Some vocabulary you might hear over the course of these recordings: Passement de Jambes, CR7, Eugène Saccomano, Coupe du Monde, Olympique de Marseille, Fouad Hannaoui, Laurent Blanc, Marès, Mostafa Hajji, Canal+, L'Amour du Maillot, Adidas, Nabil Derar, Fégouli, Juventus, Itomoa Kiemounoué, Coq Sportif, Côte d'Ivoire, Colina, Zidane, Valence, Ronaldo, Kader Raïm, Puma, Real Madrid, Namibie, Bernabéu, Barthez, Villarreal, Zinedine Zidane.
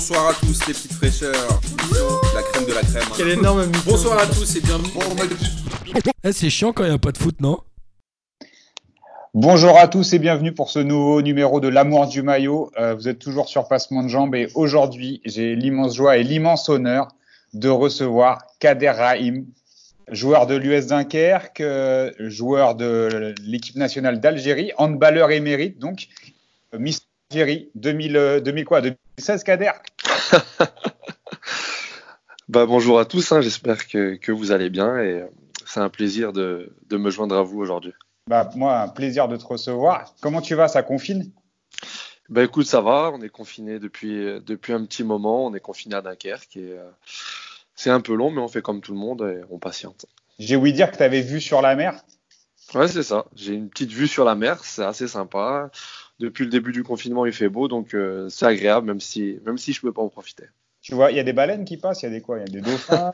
Bonsoir à tous les petites fraîcheurs. La crème de la crème. Hein. Quel énorme mouton. Bonsoir à tous et bienvenue. C'est chiant quand il n'y a pas de foot, non ? Bonjour à tous et bienvenue pour ce nouveau numéro de L'Amour du Maillot. Vous êtes toujours sur Passement de Jambes et aujourd'hui, j'ai l'immense joie et l'immense honneur de recevoir Kader Raïm, joueur de l'US Dunkerque, joueur de l'équipe nationale d'Algérie, handballeur émérite, donc Miss Algérie 2016, Kader. Bonjour à tous, hein, j'espère que vous allez bien et c'est un plaisir de me joindre à vous aujourd'hui. Moi, un plaisir de te recevoir. Comment tu vas, ça confine ? Écoute, ça va, on est confiné depuis un petit moment, on est confiné à Dunkerque et... C'est un peu long, mais on fait comme tout le monde et on patiente. J'ai ouï dire que tu avais vue sur la mer ? Ouais, c'est ça. J'ai une petite vue sur la mer, c'est assez sympa. Depuis le début du confinement, il fait beau, donc c'est agréable, même si je ne peux pas en profiter. Tu vois, il y a des baleines qui passent, il y a des quoi ? Il y a des dauphins.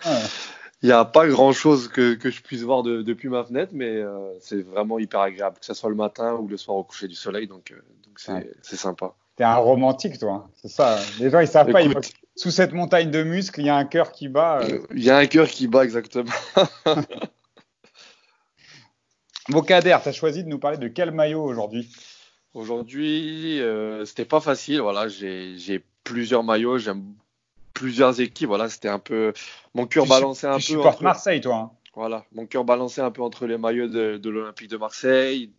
Il n'y a pas grand-chose que je puisse voir depuis ma fenêtre, mais c'est vraiment hyper agréable, que ce soit le matin ou le soir au coucher du soleil, donc c'est sympa. T'es un romantique, toi. C'est ça. Les gens, ils savent pas. Sous cette montagne de muscles, il y a un cœur qui bat. Il y a un cœur qui bat, exactement. Bon, Kader, tu as choisi de nous parler de quel maillot aujourd'hui ? Aujourd'hui, c'était pas facile. Voilà, j'ai plusieurs maillots, j'aime plusieurs équipes. Voilà, c'était un peu mon cœur balancé un peu. Tu supportes Marseille, toi. Hein. Voilà, mon cœur balancé un peu entre les maillots de l'Olympique de Marseille,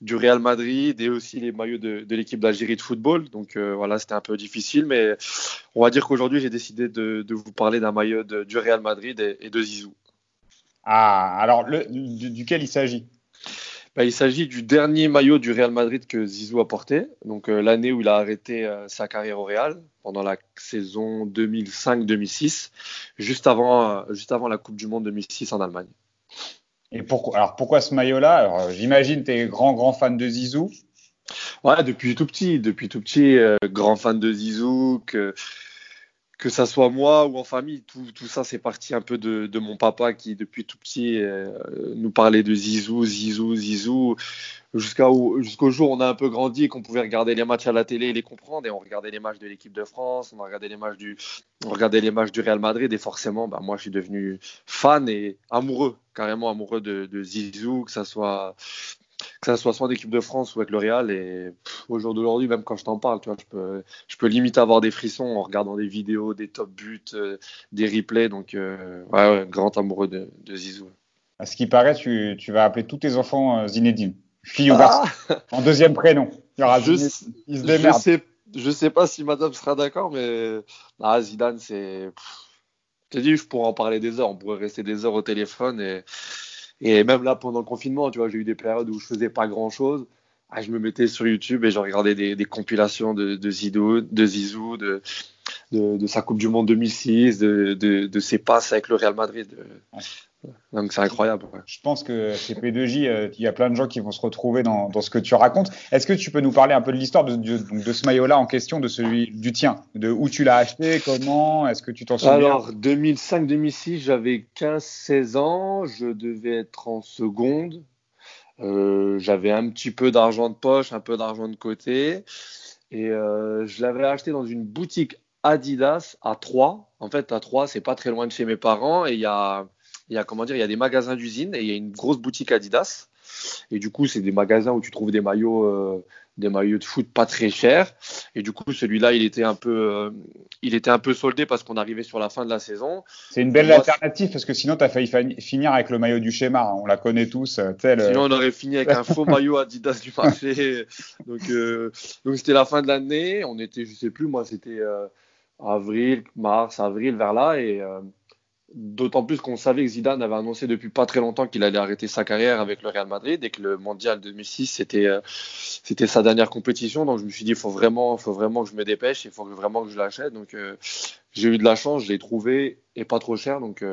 du Real Madrid et aussi les maillots de l'équipe d'Algérie de football. Donc voilà, c'était un peu difficile, mais on va dire qu'aujourd'hui, j'ai décidé de vous parler d'un maillot du Real Madrid et de Zizou. Ah, alors duquel il s'agit ? Il s'agit du dernier maillot du Real Madrid que Zizou a porté, donc l'année où il a arrêté sa carrière au Real, pendant la saison 2005-2006, juste avant la Coupe du Monde 2006 en Allemagne. Et pourquoi ce maillot-là ? Alors, j'imagine que tu es grand fan de Zizou. Ouais, depuis tout petit, grand fan de Zizou, que ça soit moi ou en famille, tout ça c'est parti un peu de mon papa qui depuis tout petit nous parlait de Zizou, jusqu'au jour où on a un peu grandi et qu'on pouvait regarder les matchs à la télé et les comprendre, et on regardait les matchs de l'équipe de France, on regardait les matchs du Real Madrid et forcément moi je suis devenu fan et carrément amoureux de Zizou, que ça soit soit en équipe de France ou avec le Real. Et au jour d'aujourd'hui, même quand je t'en parle, tu vois, je peux limite avoir des frissons en regardant des vidéos, des top buts, des replays. Donc, grand amoureux de Zizou. À ce qui paraît, tu vas appeler tous tes enfants Zinedine, fille ou garçon, en deuxième prénom. Il y aura ils se démerdent. Je sais pas si madame sera d'accord, mais Zidane, c'est... Je t'ai dit, je pourrais en parler des heures. On pourrait rester des heures au téléphone Et même là, pendant le confinement, tu vois, j'ai eu des périodes où je faisais pas grand-chose. Je me mettais sur YouTube et je regardais des compilations de Zizou, de sa Coupe du Monde 2006, de ses passes avec le Real Madrid. Donc, c'est incroyable. Ouais. Je pense que chez P2J, il y a plein de gens qui vont se retrouver dans ce que tu racontes. Est-ce que tu peux nous parler un peu de l'histoire de ce maillot-là en question, de celui du tien, de où tu l'as acheté, comment, est-ce que tu t'en souviens ? Alors, 2005-2006, j'avais 15-16 ans, je devais être en seconde. J'avais un petit peu d'argent de poche, un peu d'argent de côté. Et je l'avais acheté dans une boutique Adidas à Troyes. En fait, à Troyes, c'est pas très loin de chez mes parents. Et il y a des magasins d'usine et il y a une grosse boutique Adidas. Et du coup, c'est des magasins où tu trouves des maillots de foot pas très chers. Et du coup, celui-là, il était un peu soldé parce qu'on arrivait sur la fin de la saison. C'est une belle alternative parce que sinon, tu as failli finir avec le maillot du schéma. On la connaît tous. Sinon, on aurait fini avec un faux maillot Adidas du marché. Donc, c'était la fin de l'année. On était, je sais plus, moi, c'était avril, vers là. Et... d'autant plus qu'on savait que Zidane avait annoncé depuis pas très longtemps qu'il allait arrêter sa carrière avec le Real Madrid et que le Mondial 2006 c'était sa dernière compétition. Donc je me suis dit faut vraiment que je me dépêche, il faut vraiment que je l'achète. Donc j'ai eu de la chance, je l'ai trouvé et pas trop cher. Donc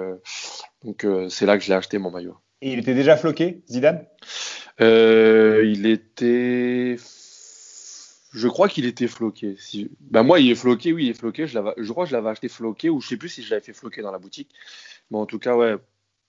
c'est là que je l'ai acheté, mon maillot. Et il était déjà floqué, Zidane ? Je crois qu'il était floqué. Moi, il est floqué, oui, il est floqué. Je crois que je l'avais acheté floqué, ou je ne sais plus si je l'avais fait floquer dans la boutique. Mais en tout cas, ouais,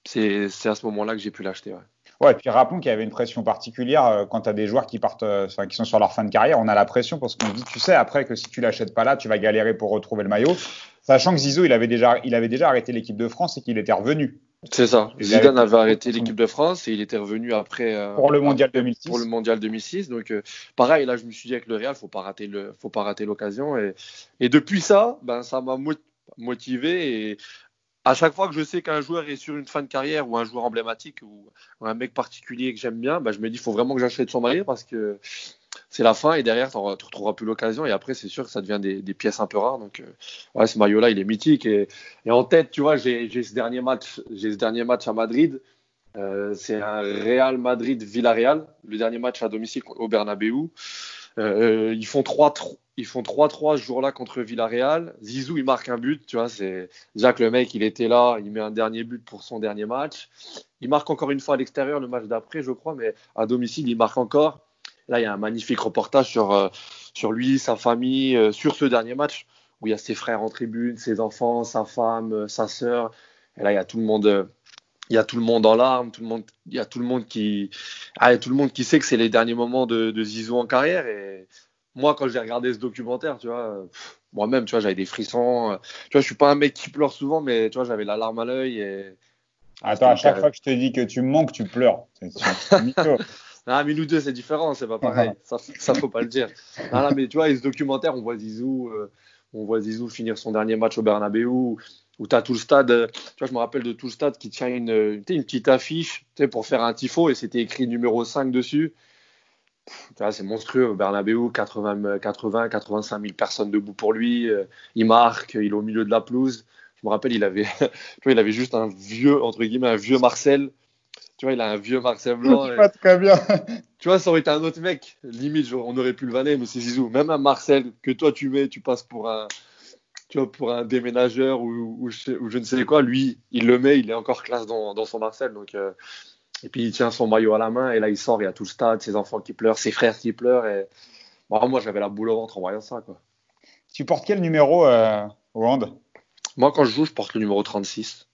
c'est à ce moment-là que j'ai pu l'acheter. Ouais. Ouais, et puis rappelons qu'il y avait une pression particulière quand tu as des joueurs qui partent, qui sont sur leur fin de carrière. On a la pression parce qu'on dit, tu sais, après que si tu l'achètes pas là, tu vas galérer pour retrouver le maillot. Sachant que Zizou, il avait déjà arrêté l'équipe de France et qu'il était revenu. C'est ça. Zidane avait arrêté l'équipe de France et il était revenu après pour le mondial 2006. Pour le mondial 2006. Donc pareil, là je me suis dit avec le Real, faut pas rater l'occasion et depuis ça, ça m'a motivé et à chaque fois que je sais qu'un joueur est sur une fin de carrière ou un joueur emblématique ou un mec particulier que j'aime bien, je me dis faut vraiment que j'achète son maillot parce que c'est la fin et derrière tu ne retrouveras plus l'occasion et après c'est sûr que ça devient des pièces un peu rares donc ouais, ce maillot là il est mythique et en tête tu vois j'ai ce dernier match à Madrid, c'est un Real Madrid Villarreal, le dernier match à domicile au Bernabéu, ils font 3-3 ce jour-là contre Villarreal. Zizou, il marque un but. Tu vois, c'est Jacques, le mec, il était là. Il met un dernier but pour son dernier match. Il marque encore une fois à l'extérieur le match d'après, je crois. Mais à domicile, il marque encore. Là, il y a un magnifique reportage sur lui, sa famille, sur ce dernier match où il y a ses frères en tribune, ses enfants, sa femme, sa sœur. Et là, il y a tout le monde... Il y a tout le monde en larmes, tout le monde qui sait que c'est les derniers moments de Zizou en carrière. Et moi, quand j'ai regardé ce documentaire, tu vois, moi-même, tu vois, j'avais des frissons. Tu vois, je suis pas un mec qui pleure souvent, mais tu vois, j'avais la larme à l'œil. Et... Attends, à chaque fois que je te dis que tu me manques, tu pleures. C'est mytho. Non, mais nous deux, c'est différent, c'est pas pareil. Ça faut pas le dire. Non, mais tu vois, et ce documentaire, on voit Zizou finir son dernier match au Bernabéu. Où tu as tout le stade, tu vois, je me rappelle de tout le stade qui tient une petite affiche, tu sais, pour faire un tifo et c'était écrit numéro 5 dessus. Tu vois, c'est monstrueux, Bernabéu, 85 000 personnes debout pour lui, il marque, il est au milieu de la pelouse. Je me rappelle, il avait juste un vieux, entre guillemets, un vieux Marcel. Tu vois, il a un vieux Marcel blanc. Je ne pas très bien. Tu vois, ça aurait été un autre mec. Limite, on aurait pu le vanner, mais c'est Zizou. Même un Marcel que toi tu mets, tu passes pour un... Tu vois, pour un déménageur ou je ne sais quoi, lui, il le met, il est encore classe dans son Marcel. Donc, et puis, il tient son maillot à la main et là, il sort, il y a tout le stade, ses enfants qui pleurent, ses frères qui pleurent. Et... Bon, moi, j'avais la boule au ventre en voyant ça, quoi. Tu portes quel numéro au hand ? Moi, quand je joue, je porte le numéro 36.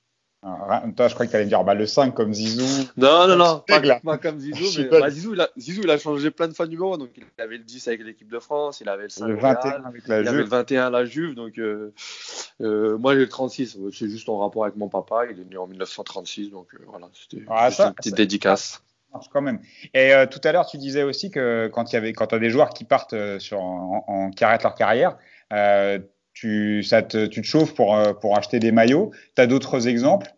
Ah, toi, je croyais que tu allais dire le 5 comme Zizou. Non, pas comme Zizou. Mais, Zizou, il a changé plein de fois de numéro. Donc, il avait le 10 avec l'équipe de France, il avait le 5 avec la Juve. Il avait le 21 à la Juve. Donc, moi, j'ai le 36. C'est juste en rapport avec mon papa. Il est né en 1936. Donc, voilà, c'était une petite dédicace. Ça marche quand même. Et tout à l'heure, tu disais aussi que quand tu as des joueurs qui partent qui arrêtent leur carrière, tu te chauffes pour acheter des maillots. Tu as d'autres exemples ?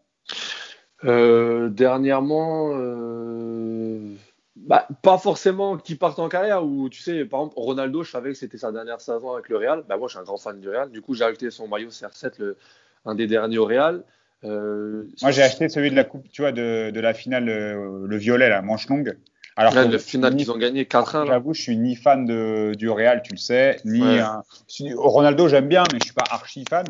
Dernièrement, pas forcément qui partent en carrière. Ou tu sais, par exemple, Ronaldo, je savais que c'était sa dernière saison avec le Real. Moi, je suis un grand fan du Real. Du coup, j'ai acheté son maillot CR7, un des derniers au Real. Moi, j'ai acheté celui de la coupe, tu vois, de la finale, le violet, la manche longue. Alors là, la finale qu'ils ont gagné 4-1. J'avoue, je suis ni fan du Real, tu le sais, ni Ronaldo, j'aime bien, mais je suis pas archi fan.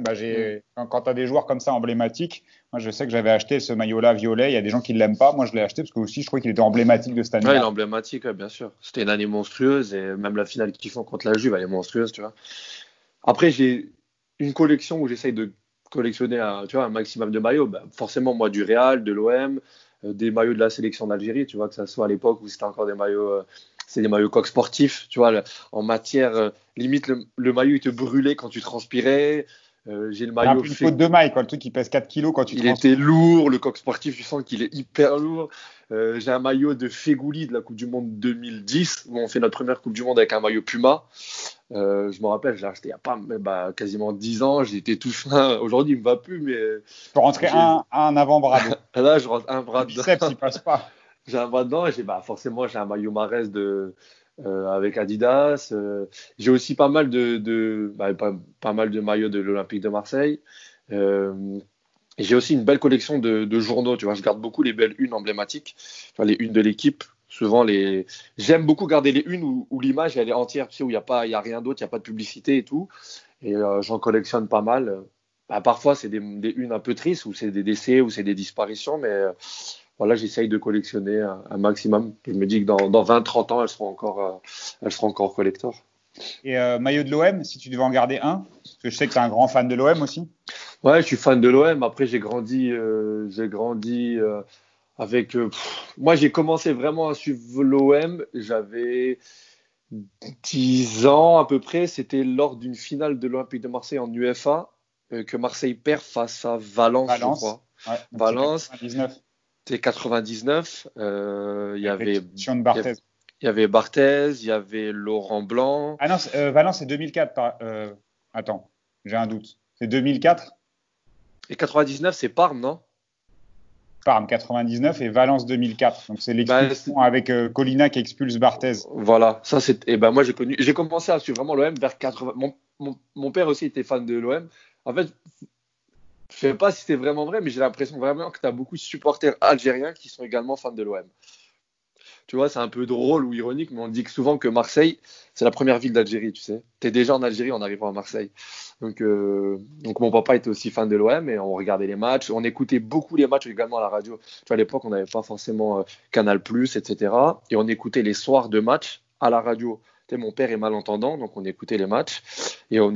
Quand tu as des joueurs comme ça emblématiques, moi je sais que j'avais acheté ce maillot-là violet. Il y a des gens qui l'aiment pas. Moi, je l'ai acheté parce que aussi, je trouvais qu'il était emblématique de cette année. Ouais, il est emblématique, ouais, bien sûr. C'était une année monstrueuse et même la finale qu'ils font contre la Juve, elle est monstrueuse, tu vois. Après, j'ai une collection où j'essaye de collectionner, un maximum de maillots. Forcément, moi, du Real, de l'OM. Des maillots de la sélection d'Algérie, tu vois, que ça soit à l'époque où c'était encore des maillots, c'est des maillots Coq Sportif, tu vois, en matière limite le maillot il te brûlait quand tu transpirais. J'ai le maillot. Il faut 2 mailles quand le truc il pèse 4 kilos quand tu transpires. Il était lourd, le Coq Sportif, tu sens qu'il est hyper lourd. J'ai un maillot de Fégouli de la Coupe du Monde 2010 où on fait notre première Coupe du Monde avec un maillot Puma. Je me rappelle, je l'ai acheté il y a pas quasiment 10 ans, j'étais tout fin. Aujourd'hui, il me va plus, mais je peux rentrer un avant-bras. Là, je rentre un bras dedans. Le biceps, il passe pas. J'ai un bras dedans et forcément, j'ai un maillot Marès avec Adidas. J'ai aussi pas mal de maillots de l'Olympique de Marseille. Et j'ai aussi une belle collection de journaux, tu vois, je garde beaucoup les belles unes emblématiques, enfin, les unes de l'équipe. Souvent, j'aime beaucoup garder les unes où l'image elle est entière, tu sais, où il n'y a rien d'autre, il n'y a pas de publicité et tout. Et j'en collectionne pas mal. Parfois, c'est des unes un peu tristes, ou c'est des décès, ou c'est des disparitions. Mais voilà, j'essaye de collectionner un maximum. Je me dis que dans 20-30 ans, elles seront encore collector. Et maillot de l'OM, si tu devais en garder un, parce que je sais que tu es un grand fan de l'OM aussi. Ouais, je suis fan de l'OM. Après, j'ai grandi Avec, moi, j'ai commencé vraiment à suivre l'OM. J'avais 10 ans à peu près. C'était lors d'une finale de l'Olympique de Marseille en UEFA que Marseille perd face à Valence. Je crois. Ouais, Valence. C'était 99. Il y avait Barthez, il y avait Laurent Blanc. Ah non, Valence, c'est 2004. Attends, j'ai un doute. C'est 2004 ? Et 99, c'est Parme, non ? Parme 99 et Valence 2004. Donc c'est l'expulsion avec Colina qui expulse Barthez. Voilà, ça c'est. Et ben moi j'ai commencé à suivre vraiment l'OM vers 80. Mon père aussi était fan de l'OM. En fait, je sais pas si c'est vraiment vrai, mais j'ai l'impression vraiment que tu as beaucoup de supporters algériens qui sont également fans de l'OM. Tu vois, c'est un peu drôle ou ironique, mais on dit souvent que Marseille, c'est la première ville d'Algérie, tu sais. T'es déjà en Algérie en arrivant à Marseille. Donc mon papa était aussi fan de l'OM et on regardait les matchs. On écoutait beaucoup les matchs également à la radio. Tu vois, à l'époque, on n'avait pas forcément Canal+, etc. Et on écoutait les soirs de matchs à la radio. Tu sais, mon père est malentendant, donc on écoutait les matchs. Et on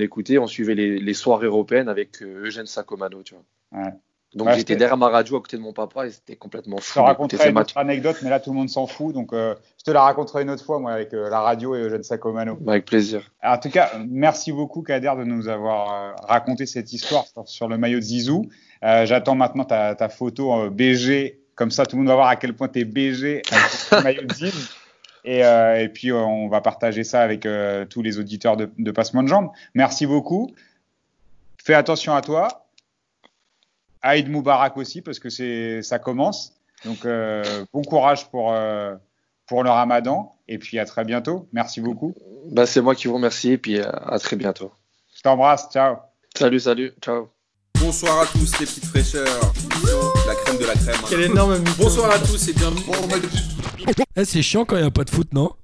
suivait les soirées européennes avec Eugène Saccomano, tu vois. Ouais. Donc ouais, j'étais derrière ma radio à côté de mon papa et c'était complètement fou. Je te raconterai une autre anecdote, mais là tout le monde s'en fout. Donc je te la raconterai une autre fois, moi, avec la radio et Eugène Saccomano. Avec plaisir. Alors, en tout cas, merci beaucoup Kader de nous avoir raconté cette histoire sur le maillot de Zizou. J'attends maintenant ta photo BG, comme ça tout le monde va voir à quel point tu es BG avec le maillot de Zizou. Et puis on va partager ça avec tous les auditeurs de Passement de Jambes. Merci beaucoup. Fais attention à toi. Aïd Moubarak aussi, parce que ça commence. Donc, bon courage pour le ramadan. Et puis, à très bientôt. Merci beaucoup. C'est moi qui vous remercie. Et puis, à très bientôt. Je t'embrasse. Ciao. Salut. Ciao. Bonsoir à tous, les petites fraîcheurs. La crème de la crème. Quelle énorme. Bonsoir à tous et bienvenue. C'est chiant quand il n'y a pas de foot, non ?